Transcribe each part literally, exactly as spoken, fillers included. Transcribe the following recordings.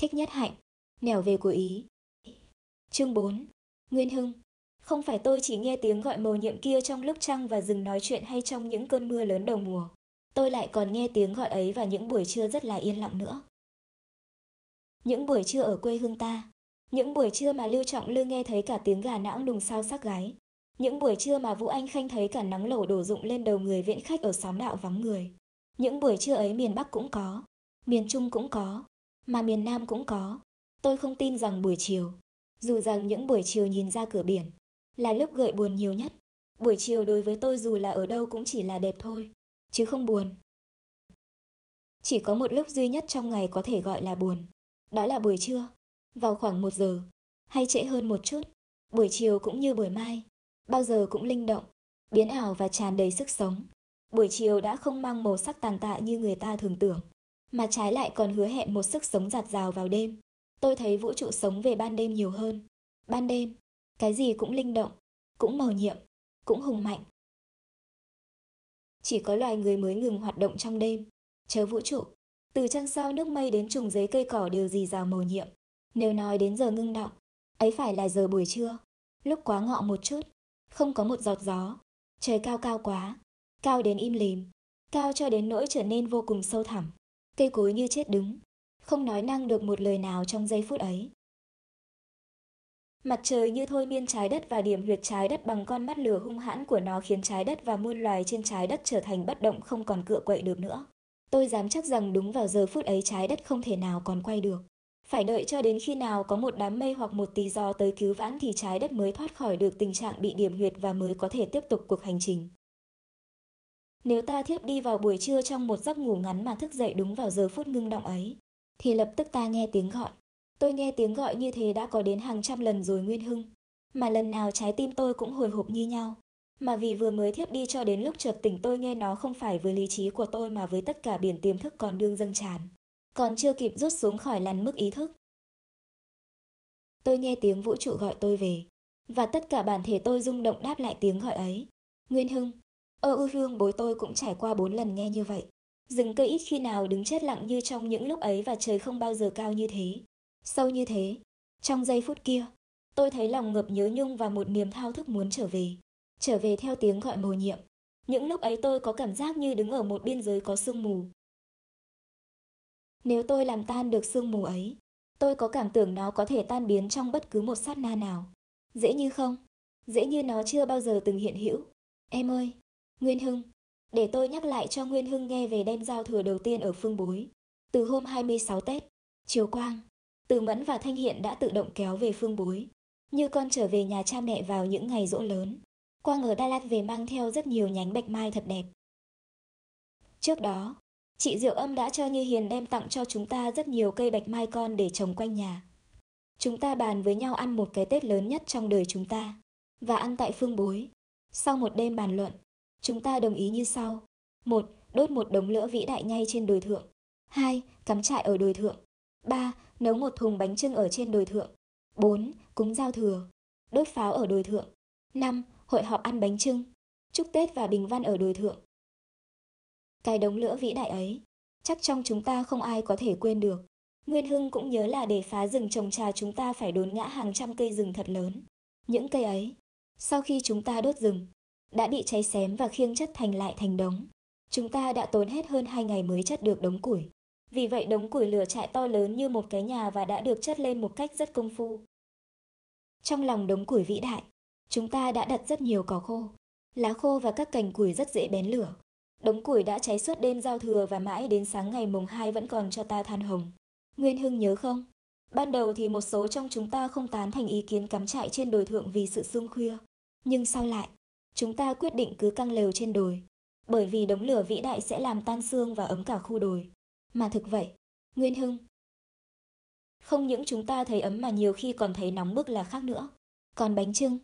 Thích Nhất Hạnh, Nẻo Về Của Ý. Chương bốn. Nguyên Hưng. Không phải tôi chỉ nghe tiếng gọi mầu nhiệm kia trong lúc trăng và rừng nói chuyện hay trong những cơn mưa lớn đầu mùa. Tôi lại còn nghe tiếng gọi ấy vào những buổi trưa rất là yên lặng nữa. Những buổi trưa ở quê hương ta. Những buổi trưa mà Lưu Trọng Lư nghe thấy cả tiếng gà não nùng sao sắc gáy. Những buổi trưa mà Vũ Anh Khanh thấy cả nắng lẩu đổ rụng lên đầu người viễn khách ở xóm đạo vắng người. Những buổi trưa ấy miền Bắc cũng có, miền Trung cũng có, mà miền Nam cũng có. Tôi không tin rằng buổi chiều, dù rằng những buổi chiều nhìn ra cửa biển, là lúc gợi buồn nhiều nhất. Buổi chiều đối với tôi dù là ở đâu cũng chỉ là đẹp thôi, chứ không buồn. Chỉ có một lúc duy nhất trong ngày có thể gọi là buồn, đó là buổi trưa, vào khoảng một giờ, hay trễ hơn một chút. Buổi chiều cũng như buổi mai, bao giờ cũng linh động, biến ảo và tràn đầy sức sống. Buổi chiều đã không mang màu sắc tàn tạ như người ta thường tưởng, mà trái lại còn hứa hẹn một sức sống dạt dào vào đêm. Tôi thấy vũ trụ sống về ban đêm nhiều hơn. Ban đêm, cái gì cũng linh động, cũng màu nhiệm, cũng hùng mạnh. Chỉ có loài người mới ngừng hoạt động trong đêm, chớ vũ trụ. Từ trăng sao nước mây đến trùng giấy cây cỏ đều rì rào màu nhiệm. Nếu nói đến giờ ngưng động, ấy phải là giờ buổi trưa, lúc quá ngọ một chút, không có một giọt gió, trời cao cao quá, cao đến im lìm, cao cho đến nỗi trở nên vô cùng sâu thẳm, cây cối như chết đứng, không nói năng được một lời nào trong giây phút ấy. Mặt trời như thôi miên trái đất và điểm huyệt trái đất bằng con mắt lửa hung hãn của nó khiến trái đất và muôn loài trên trái đất trở thành bất động không còn cựa quậy được nữa. Tôi dám chắc rằng đúng vào giờ phút ấy trái đất không thể nào còn quay được. Phải đợi cho đến khi nào có một đám mây hoặc một tí gió tới cứu vãn thì trái đất mới thoát khỏi được tình trạng bị điểm huyệt và mới có thể tiếp tục cuộc hành trình. Nếu ta thiếp đi vào buổi trưa trong một giấc ngủ ngắn mà thức dậy đúng vào giờ phút ngưng động ấy, thì lập tức ta nghe tiếng gọi. Tôi nghe tiếng gọi như thế đã có đến hàng trăm lần rồi Nguyên Hưng, mà lần nào trái tim tôi cũng hồi hộp như nhau. Mà vì vừa mới thiếp đi cho đến lúc chợt tỉnh tôi nghe nó không phải với lý trí của tôi mà với tất cả biển tiềm thức còn đương dâng tràn, còn chưa kịp rút xuống khỏi làn mức ý thức. Tôi nghe tiếng vũ trụ gọi tôi về, và tất cả bản thể tôi rung động đáp lại tiếng gọi ấy. Nguyên Hưng, ơ ư Hương Bối tôi cũng trải qua bốn lần nghe như vậy. Rừng cây ít khi nào đứng chết lặng như trong những lúc ấy và trời không bao giờ cao như thế, sâu như thế. Trong giây phút kia, tôi thấy lòng ngập nhớ nhung và một niềm thao thức muốn trở về, trở về theo tiếng gọi mầu nhiệm. Những lúc ấy tôi có cảm giác như đứng ở một biên giới có sương mù. Nếu tôi làm tan được sương mù ấy, tôi có cảm tưởng nó có thể tan biến trong bất cứ một sát na nào. Dễ như không, dễ như nó chưa bao giờ từng hiện hữu. Em ơi, Nguyên Hưng, để tôi nhắc lại cho Nguyên Hưng nghe về đêm giao thừa đầu tiên ở Phương Bối. Từ hôm hai mươi sáu Tết, Triều Quang, Từ Mẫn và Thanh Hiện đã tự động kéo về Phương Bối, như con trở về nhà cha mẹ vào những ngày giỗ lớn. Quang ở Đà Lạt về mang theo rất nhiều nhánh bạch mai thật đẹp. Trước đó, chị Diệu Âm đã cho Như Hiền đem tặng cho chúng ta rất nhiều cây bạch mai con để trồng quanh nhà. Chúng ta bàn với nhau ăn một cái Tết lớn nhất trong đời chúng ta, và ăn tại Phương Bối. Sau một đêm bàn luận, chúng ta đồng ý như sau. một. Đốt một đống lửa vĩ đại ngay trên đồi thượng. hai. Cắm trại ở đồi thượng. ba. Nấu một thùng bánh chưng ở trên đồi thượng. bốn. Cúng giao thừa. Đốt pháo ở đồi thượng. năm. Hội họp ăn bánh chưng, chúc Tết và Bình Văn ở đồi thượng. Cái đống lửa vĩ đại ấy, chắc trong chúng ta không ai có thể quên được. Nguyên Hưng cũng nhớ là để phá rừng trồng trà chúng ta phải đốn ngã hàng trăm cây rừng thật lớn. Những cây ấy, sau khi chúng ta đốt rừng, đã bị cháy xém và khiêng chất thành lại thành đống. Chúng ta đã tốn hết hơn hai ngày mới chất được đống củi. Vì vậy đống củi lửa trại to lớn như một cái nhà và đã được chất lên một cách rất công phu. Trong lòng đống củi vĩ đại, chúng ta đã đặt rất nhiều cỏ khô, lá khô và các cành củi rất dễ bén lửa. Đống củi đã cháy suốt đêm giao thừa và mãi đến sáng ngày mùng hai vẫn còn cho ta than hồng. Nguyên Hưng nhớ không? Ban đầu thì một số trong chúng ta không tán thành ý kiến cắm trại trên đồi thượng vì sự sương khuya. Nhưng sau lại, chúng ta quyết định cứ căng lều trên đồi, bởi vì đống lửa vĩ đại sẽ làm tan sương và ấm cả khu đồi. Mà thực vậy, Nguyên Hưng, không những chúng ta thấy ấm mà nhiều khi còn thấy nóng bức là khác nữa. Còn bánh chưng,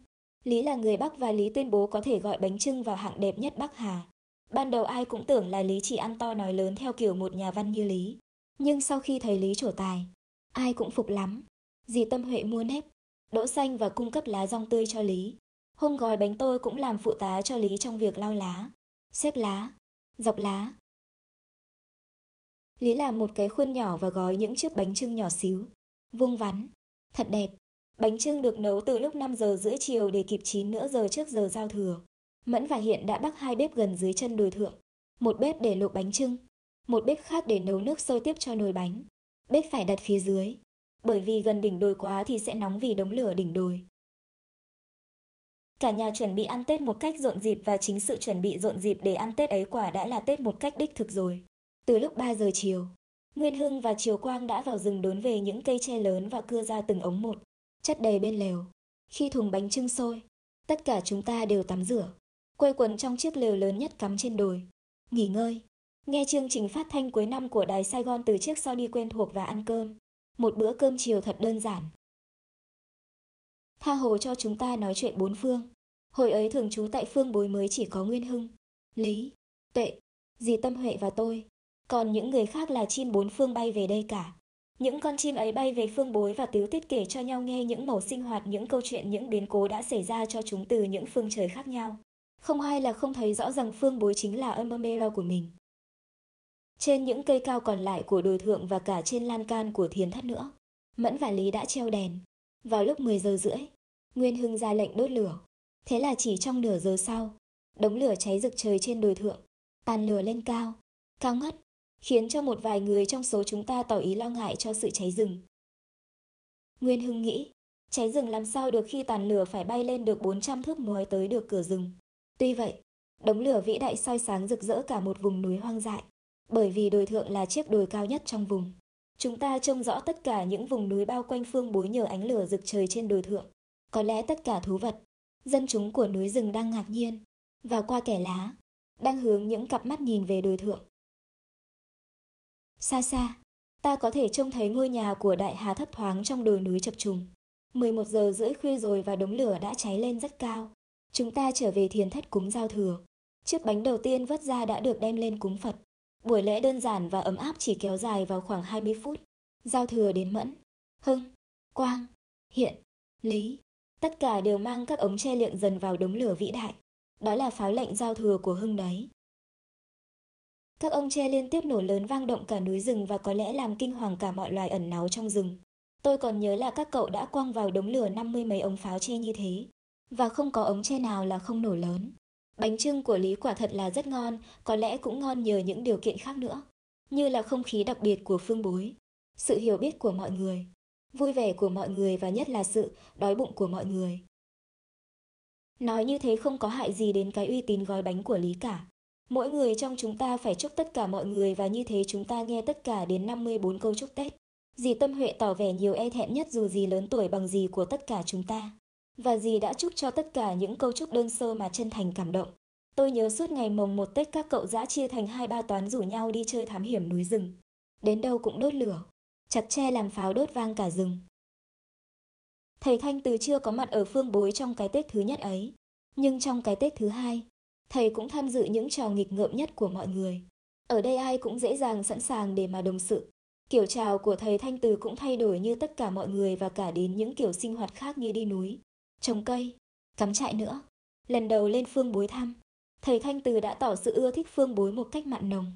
Lý là người Bắc và Lý tuyên bố có thể gọi bánh chưng vào hạng đẹp nhất Bắc Hà. Ban đầu ai cũng tưởng là Lý chỉ ăn to nói lớn theo kiểu một nhà văn như Lý. Nhưng sau khi thấy Lý trổ tài, ai cũng phục lắm. Dì Tâm Huệ mua nếp, đỗ xanh và cung cấp lá dong tươi cho Lý. Hôm gói bánh tôi cũng làm phụ tá cho Lý trong việc lau lá, xếp lá, dọc lá. Lý làm một cái khuôn nhỏ và gói những chiếc bánh chưng nhỏ xíu, vuông vắn, thật đẹp. Bánh chưng được nấu từ lúc năm giờ rưỡi chiều để kịp chín nửa giờ trước giờ giao thừa. Mẫn và Hiện đã bắc hai bếp gần dưới chân đồi thượng. Một bếp để luộc bánh chưng, một bếp khác để nấu nước sôi tiếp cho nồi bánh. Bếp phải đặt phía dưới, bởi vì gần đỉnh đồi quá thì sẽ nóng vì đống lửa đỉnh đồi. Cả nhà chuẩn bị ăn Tết một cách rộn rịp và chính sự chuẩn bị rộn rịp để ăn Tết ấy quả đã là Tết một cách đích thực rồi. Từ lúc ba giờ chiều, Nguyên Hưng và Triều Quang đã vào rừng đốn về những cây tre lớn và cưa ra từng ống một, chất đầy bên lều. Khi thùng bánh chưng sôi, tất cả chúng ta đều tắm rửa, quây quần trong chiếc lều lớn nhất cắm trên đồi, nghỉ ngơi, nghe chương trình phát thanh cuối năm của Đài Sài Gòn từ chiếc sau đi quen thuộc và ăn cơm. Một bữa cơm chiều thật đơn giản, tha hồ cho chúng ta nói chuyện bốn phương. Hồi ấy thường trú tại Phương Bối mới chỉ có Nguyên Hưng, Lý, Tuệ, Dì Tâm Huệ và tôi. Còn những người khác là chim bốn phương bay về đây cả. Những con chim ấy bay về Phương Bối và Tiếu Tiết kể cho nhau nghe những mẩu sinh hoạt, những câu chuyện, những biến cố đã xảy ra cho chúng từ những phương trời khác nhau. Không hay là không thấy rõ rằng Phương Bối chính là âm mê lo của mình. Trên những cây cao còn lại của đồi thượng và cả trên lan can của thiền thất nữa, Mẫn và Lý đã treo đèn. Vào lúc mười giờ rưỡi, Nguyên Hưng ra lệnh đốt lửa. Thế là chỉ trong nửa giờ sau, đống lửa cháy rực trời trên đồi thượng, tàn lửa lên cao, cao ngất, khiến cho một vài người trong số chúng ta tỏ ý lo ngại cho sự cháy rừng. Nguyên Hưng nghĩ, cháy rừng làm sao được khi tàn lửa phải bay lên được bốn trăm thước mới tới được cửa rừng. Tuy vậy, đống lửa vĩ đại soi sáng rực rỡ cả một vùng núi hoang dại, bởi vì đồi thượng là chiếc đồi cao nhất trong vùng. Chúng ta trông rõ tất cả những vùng núi bao quanh Phương Bối nhờ ánh lửa rực trời trên đồi thượng. Có lẽ tất cả thú vật, dân chúng của núi rừng đang ngạc nhiên, và qua kẻ lá, đang hướng những cặp mắt nhìn về đồi thượng. Xa xa, ta có thể trông thấy ngôi nhà của Đại Hà thấp thoáng trong đồi núi chập trùng. mười một giờ rưỡi khuya rồi và đống lửa đã cháy lên rất cao. Chúng ta trở về thiền thất cúng giao thừa. Chiếc bánh đầu tiên vớt ra đã được đem lên cúng Phật. Buổi lễ đơn giản và ấm áp chỉ kéo dài vào khoảng hai mươi phút. Giao thừa đến Mẫn, Hưng, Quang, Hiện, Lý, tất cả đều mang các ống tre liệng dần vào đống lửa vĩ đại. Đó là pháo lệnh giao thừa của Hưng đấy. Các ống tre liên tiếp nổ lớn vang động cả núi rừng và có lẽ làm kinh hoàng cả mọi loài ẩn náu trong rừng. Tôi còn nhớ là các cậu đã quăng vào đống lửa năm mươi mấy ống pháo tre như thế, và không có ống tre nào là không nổ lớn. Bánh chưng của Lý quả thật là rất ngon, có lẽ cũng ngon nhờ những điều kiện khác nữa, như là không khí đặc biệt của Phương Bối, sự hiểu biết của mọi người, vui vẻ của mọi người và nhất là sự đói bụng của mọi người. Nói như thế không có hại gì đến cái uy tín gói bánh của Lý cả. Mỗi người trong chúng ta phải chúc tất cả mọi người và như thế chúng ta nghe tất cả đến năm mươi bốn câu chúc Tết. Dì Tâm Huệ tỏ vẻ nhiều e thẹn nhất dù dì lớn tuổi bằng dì của tất cả chúng ta. Và dì đã chúc cho tất cả những câu chúc đơn sơ mà chân thành cảm động. Tôi nhớ suốt ngày mồng một Tết các cậu dã chia thành hai ba toán rủ nhau đi chơi thám hiểm núi rừng. Đến đâu cũng đốt lửa, chặt tre làm pháo đốt vang cả rừng. Thầy Thanh Từ chưa có mặt ở Phương Bối trong cái Tết thứ nhất ấy. Nhưng trong cái Tết thứ hai, thầy cũng tham dự những trò nghịch ngợm nhất của mọi người. Ở đây ai cũng dễ dàng sẵn sàng để mà đồng sự. Kiểu trào của thầy Thanh Từ cũng thay đổi như tất cả mọi người và cả đến những kiểu sinh hoạt khác như đi núi, trồng cây, cắm trại nữa. Lần đầu lên Phương Bối thăm, thầy Thanh Từ đã tỏ sự ưa thích Phương Bối một cách mặn nồng.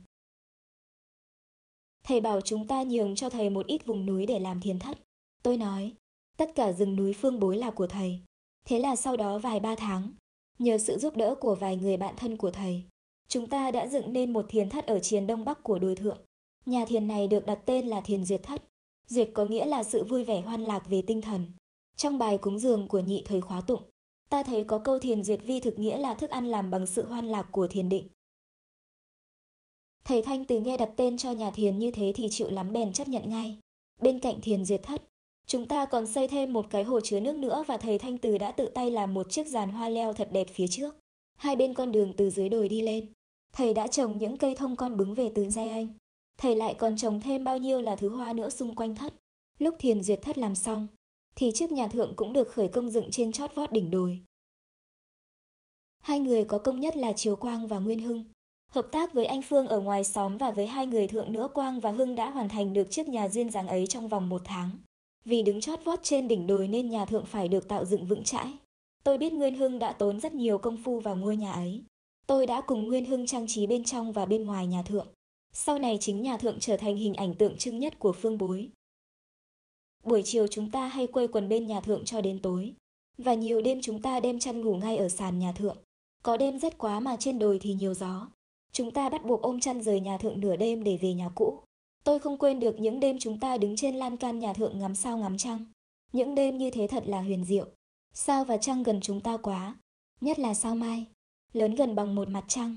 Thầy bảo chúng ta nhường cho thầy một ít vùng núi để làm thiền thất. Tôi nói, tất cả rừng núi Phương Bối là của thầy. Thế là sau đó vài ba tháng, nhờ sự giúp đỡ của vài người bạn thân của thầy, chúng ta đã dựng nên một thiền thất ở triền đông bắc của đồi thượng. Nhà thiền này được đặt tên là Thiền Duyệt Thất. Duyệt có nghĩa là sự vui vẻ hoan lạc về tinh thần. Trong bài cúng dường của nhị thời khóa tụng, ta thấy có câu thiền duyệt vi thực nghĩa là thức ăn làm bằng sự hoan lạc của thiền định. Thầy Thanh Từ nghe đặt tên cho nhà thiền như thế thì chịu lắm bèn chấp nhận ngay. Bên cạnh Thiền Duyệt Thất, chúng ta còn xây thêm một cái hồ chứa nước nữa và thầy Thanh Từ đã tự tay làm một chiếc giàn hoa leo thật đẹp phía trước. Hai bên con đường từ dưới đồi đi lên, thầy đã trồng những cây thông con bứng về từ Giai Anh. Thầy lại còn trồng thêm bao nhiêu là thứ hoa nữa xung quanh thất. Lúc Thiền Duyệt Thất làm xong, thì chiếc nhà thượng cũng được khởi công dựng trên chót vót đỉnh đồi. Hai người có công nhất là Triều Quang và Nguyên Hưng. Hợp tác với anh Phương ở ngoài xóm và với hai người thượng nữa, Quang và Hưng đã hoàn thành được chiếc nhà duyên dáng ấy trong vòng một tháng. Vì đứng chót vót trên đỉnh đồi nên nhà thượng phải được tạo dựng vững chãi. Tôi biết Nguyên Hưng đã tốn rất nhiều công phu vào ngôi nhà ấy. Tôi đã cùng Nguyên Hưng trang trí bên trong và bên ngoài nhà thượng. Sau này chính nhà thượng trở thành hình ảnh tượng trưng nhất của Phương Bối. Buổi chiều chúng ta hay quây quần bên nhà thượng cho đến tối. Và nhiều đêm chúng ta đem chăn ngủ ngay ở sàn nhà thượng. Có đêm rét quá mà trên đồi thì nhiều gió. Chúng ta bắt buộc ôm chăn rời nhà thượng nửa đêm để về nhà cũ. Tôi không quên được những đêm chúng ta đứng trên lan can nhà thượng ngắm sao ngắm trăng. Những đêm như thế thật là huyền diệu. Sao và trăng gần chúng ta quá. Nhất là sao mai, lớn gần bằng một mặt trăng.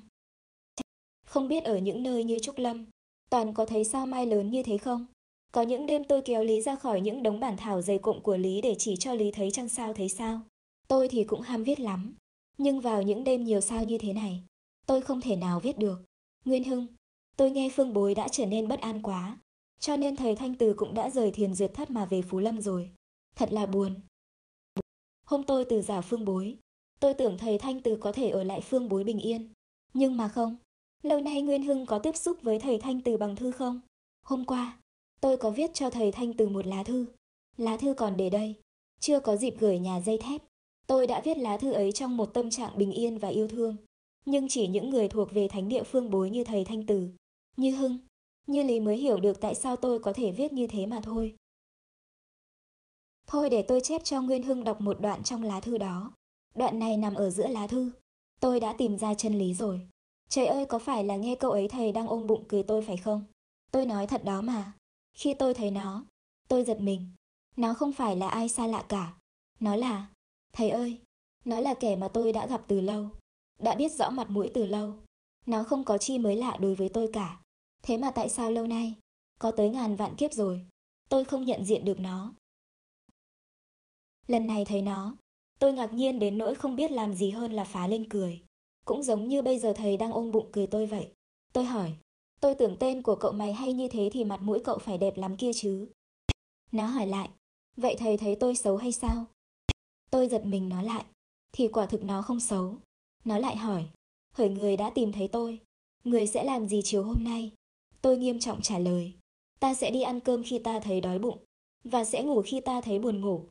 Không biết ở những nơi như Trúc Lâm, Toàn có thấy sao mai lớn như thế không? Có những đêm tôi kéo Lý ra khỏi những đống bản thảo dày cộm của Lý để chỉ cho Lý thấy trăng sao thấy sao. Tôi thì cũng ham viết lắm. Nhưng vào những đêm nhiều sao như thế này, tôi không thể nào viết được. Nguyên Hưng, tôi nghe Phương Bối đã trở nên bất an quá. Cho nên thầy Thanh Từ cũng đã rời Thiền Duyệt Thất mà về Phú Lâm rồi. Thật là buồn. Hôm tôi từ giả Phương Bối, tôi tưởng thầy Thanh Từ có thể ở lại Phương Bối bình yên. Nhưng mà không. Lâu nay Nguyên Hưng có tiếp xúc với thầy Thanh Từ bằng thư không? Hôm qua, tôi có viết cho thầy Thanh Từ một lá thư. Lá thư còn để đây. Chưa có dịp gửi nhà dây thép. Tôi đã viết lá thư ấy trong một tâm trạng bình yên và yêu thương. Nhưng chỉ những người thuộc về thánh địa Phương Bối như thầy Thanh Từ, như Hưng, như Lý mới hiểu được tại sao tôi có thể viết như thế mà thôi. Thôi để tôi chép cho Nguyên Hưng đọc một đoạn trong lá thư đó. Đoạn này nằm ở giữa lá thư. Tôi đã tìm ra chân lý rồi. Trời ơi, có phải là nghe câu ấy thầy đang ôm bụng cười tôi phải không? Tôi nói thật đó mà. Khi tôi thấy nó, tôi giật mình. Nó không phải là ai xa lạ cả. Nó là... Thầy ơi, nó là kẻ mà tôi đã gặp từ lâu. Đã biết rõ mặt mũi từ lâu. Nó không có chi mới lạ đối với tôi cả. Thế mà tại sao lâu nay, có tới ngàn vạn kiếp rồi, tôi không nhận diện được nó. Lần này thấy nó, tôi ngạc nhiên đến nỗi không biết làm gì hơn là phá lên cười. Cũng giống như bây giờ thầy đang ôm bụng cười tôi vậy. Tôi hỏi, tôi tưởng tên của cậu mày hay như thế thì mặt mũi cậu phải đẹp lắm kia chứ. Nó hỏi lại, vậy thầy thấy tôi xấu hay sao? Tôi giật mình nó lại, thì quả thực nó không xấu. Nó lại hỏi, hỡi người đã tìm thấy tôi, người sẽ làm gì chiều hôm nay? Tôi nghiêm trọng trả lời, ta sẽ đi ăn cơm khi ta thấy đói bụng, và sẽ ngủ khi ta thấy buồn ngủ.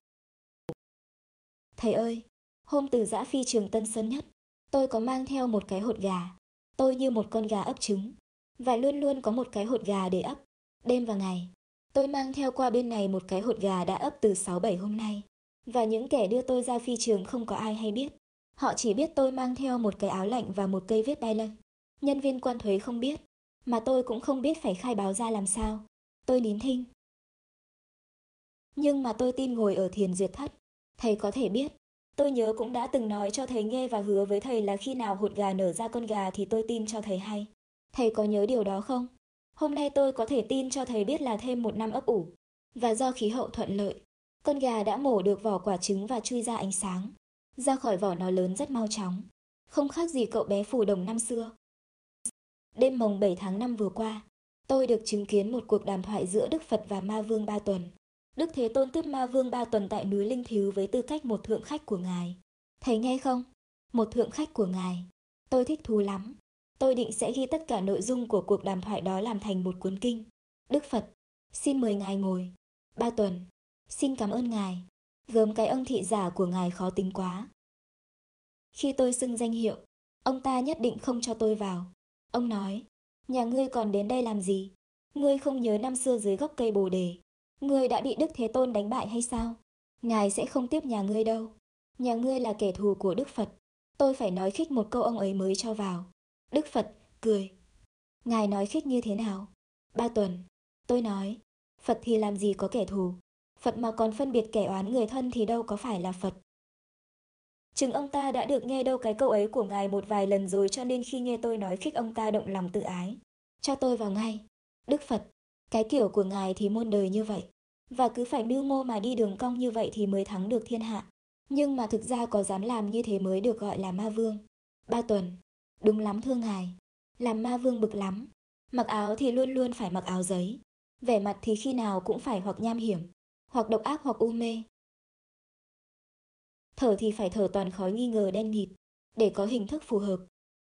Thầy ơi, hôm từ giã phi trường Tân Sơn Nhất, tôi có mang theo một cái hột gà. Tôi như một con gà ấp trứng, và luôn luôn có một cái hột gà để ấp. Đêm và ngày, tôi mang theo qua bên này một cái hột gà đã ấp từ sáu bảy hôm nay. Và những kẻ đưa tôi ra phi trường không có ai hay biết. Họ chỉ biết tôi mang theo một cái áo lạnh và một cây viết đai lưng. Nhân viên quan thuế không biết, mà tôi cũng không biết phải khai báo ra làm sao. Tôi nín thinh. Nhưng mà tôi tin ngồi ở Thiền Duyệt Thất, thầy có thể biết. Tôi nhớ cũng đã từng nói cho thầy nghe và hứa với thầy là khi nào hột gà nở ra con gà thì tôi tin cho thầy hay. Thầy có nhớ điều đó không? Hôm nay tôi có thể tin cho thầy biết là thêm một năm ấp ủ. Và do khí hậu thuận lợi, con gà đã mổ được vỏ quả trứng và chui ra ánh sáng. Ra khỏi vỏ nó lớn rất mau chóng, không khác gì cậu bé Phù Đồng năm xưa. Đêm mồng bảy tháng năm vừa qua, tôi được chứng kiến một cuộc đàm thoại giữa Đức Phật và Ma Vương Ba Tuần. Đức Thế Tôn tiếp Ma Vương Ba Tuần tại núi Linh Thứu với tư cách một thượng khách của Ngài. Thầy nghe không? Một thượng khách của Ngài. Tôi thích thú lắm. Tôi định sẽ ghi tất cả nội dung của cuộc đàm thoại đó làm thành một cuốn kinh. Đức Phật, xin mời Ngài ngồi. Ba Tuần, xin cảm ơn Ngài. Gớm cái ông thị giả của Ngài khó tính quá. Khi tôi xưng danh hiệu, ông ta nhất định không cho tôi vào. Ông nói, nhà ngươi còn đến đây làm gì? Ngươi không nhớ năm xưa dưới gốc cây bồ đề, ngươi đã bị Đức Thế Tôn đánh bại hay sao? Ngài sẽ không tiếp nhà ngươi đâu. Nhà ngươi là kẻ thù của Đức Phật. Tôi phải nói khích một câu ông ấy mới cho vào. Đức Phật cười. Ngài nói khích như thế nào? Ba Tuần, tôi nói, Phật thì làm gì có kẻ thù. Phật mà còn phân biệt kẻ oán người thân thì đâu có phải là Phật. Chừng ông ta đã được nghe đâu cái câu ấy của Ngài một vài lần rồi, cho nên khi nghe tôi nói khích ông ta động lòng tự ái. Cho tôi vào ngay. Đức Phật, cái kiểu của Ngài thì muôn đời như vậy. Và cứ phải mưu mô mà đi đường cong như vậy thì mới thắng được thiên hạ. Nhưng mà thực ra có dám làm như thế mới được gọi là ma vương. Ba Tuần, đúng lắm thưa Ngài. Làm ma vương bực lắm. Mặc áo thì luôn luôn phải mặc áo giấy. Vẻ mặt thì khi nào cũng phải hoặc nham hiểm, hoặc độc ác hoặc u mê. Thở thì phải thở toàn khói nghi ngờ đen nghịt, để có hình thức phù hợp,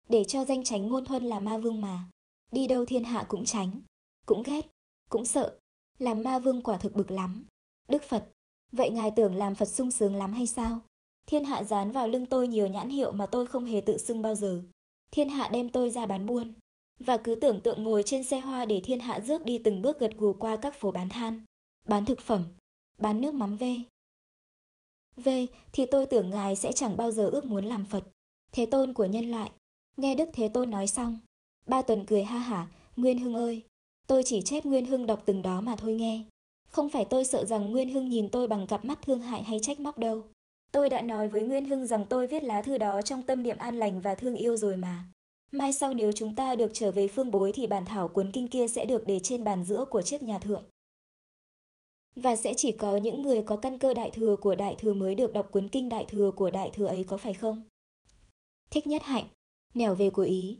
để cho danh tránh ngôn thuần là ma vương mà. Đi đâu thiên hạ cũng tránh, cũng ghét, cũng sợ. Làm ma vương quả thực bực lắm. Đức Phật, vậy Ngài tưởng làm Phật sung sướng lắm hay sao? Thiên hạ dán vào lưng tôi nhiều nhãn hiệu mà tôi không hề tự xưng bao giờ. Thiên hạ đem tôi ra bán buôn, và cứ tưởng tượng ngồi trên xe hoa để thiên hạ rước đi từng bước gật gù qua các phố bán than, bán thực phẩm, bán nước mắm vê. Vê thì tôi tưởng ngài sẽ chẳng bao giờ ước muốn làm Phật, Thế Tôn của nhân loại. Nghe Đức Thế Tôn nói xong, Ba Tuần cười ha hả, Nguyên Hưng ơi, tôi chỉ chép Nguyên Hưng đọc từng đó mà thôi nghe. Không phải tôi sợ rằng Nguyên Hưng nhìn tôi bằng cặp mắt thương hại hay trách móc đâu. Tôi đã nói với Nguyên Hưng rằng tôi viết lá thư đó trong tâm niệm an lành và thương yêu rồi mà. Mai sau nếu chúng ta được trở về Phương Bối thì bản thảo cuốn kinh kia sẽ được để trên bàn giữa của chiếc nhà thượng. Và sẽ chỉ có những người có căn cơ đại thừa của đại thừa mới được đọc cuốn kinh đại thừa của đại thừa ấy, có phải không? Thích Nhất Hạnh, Nẻo Về Của Ý,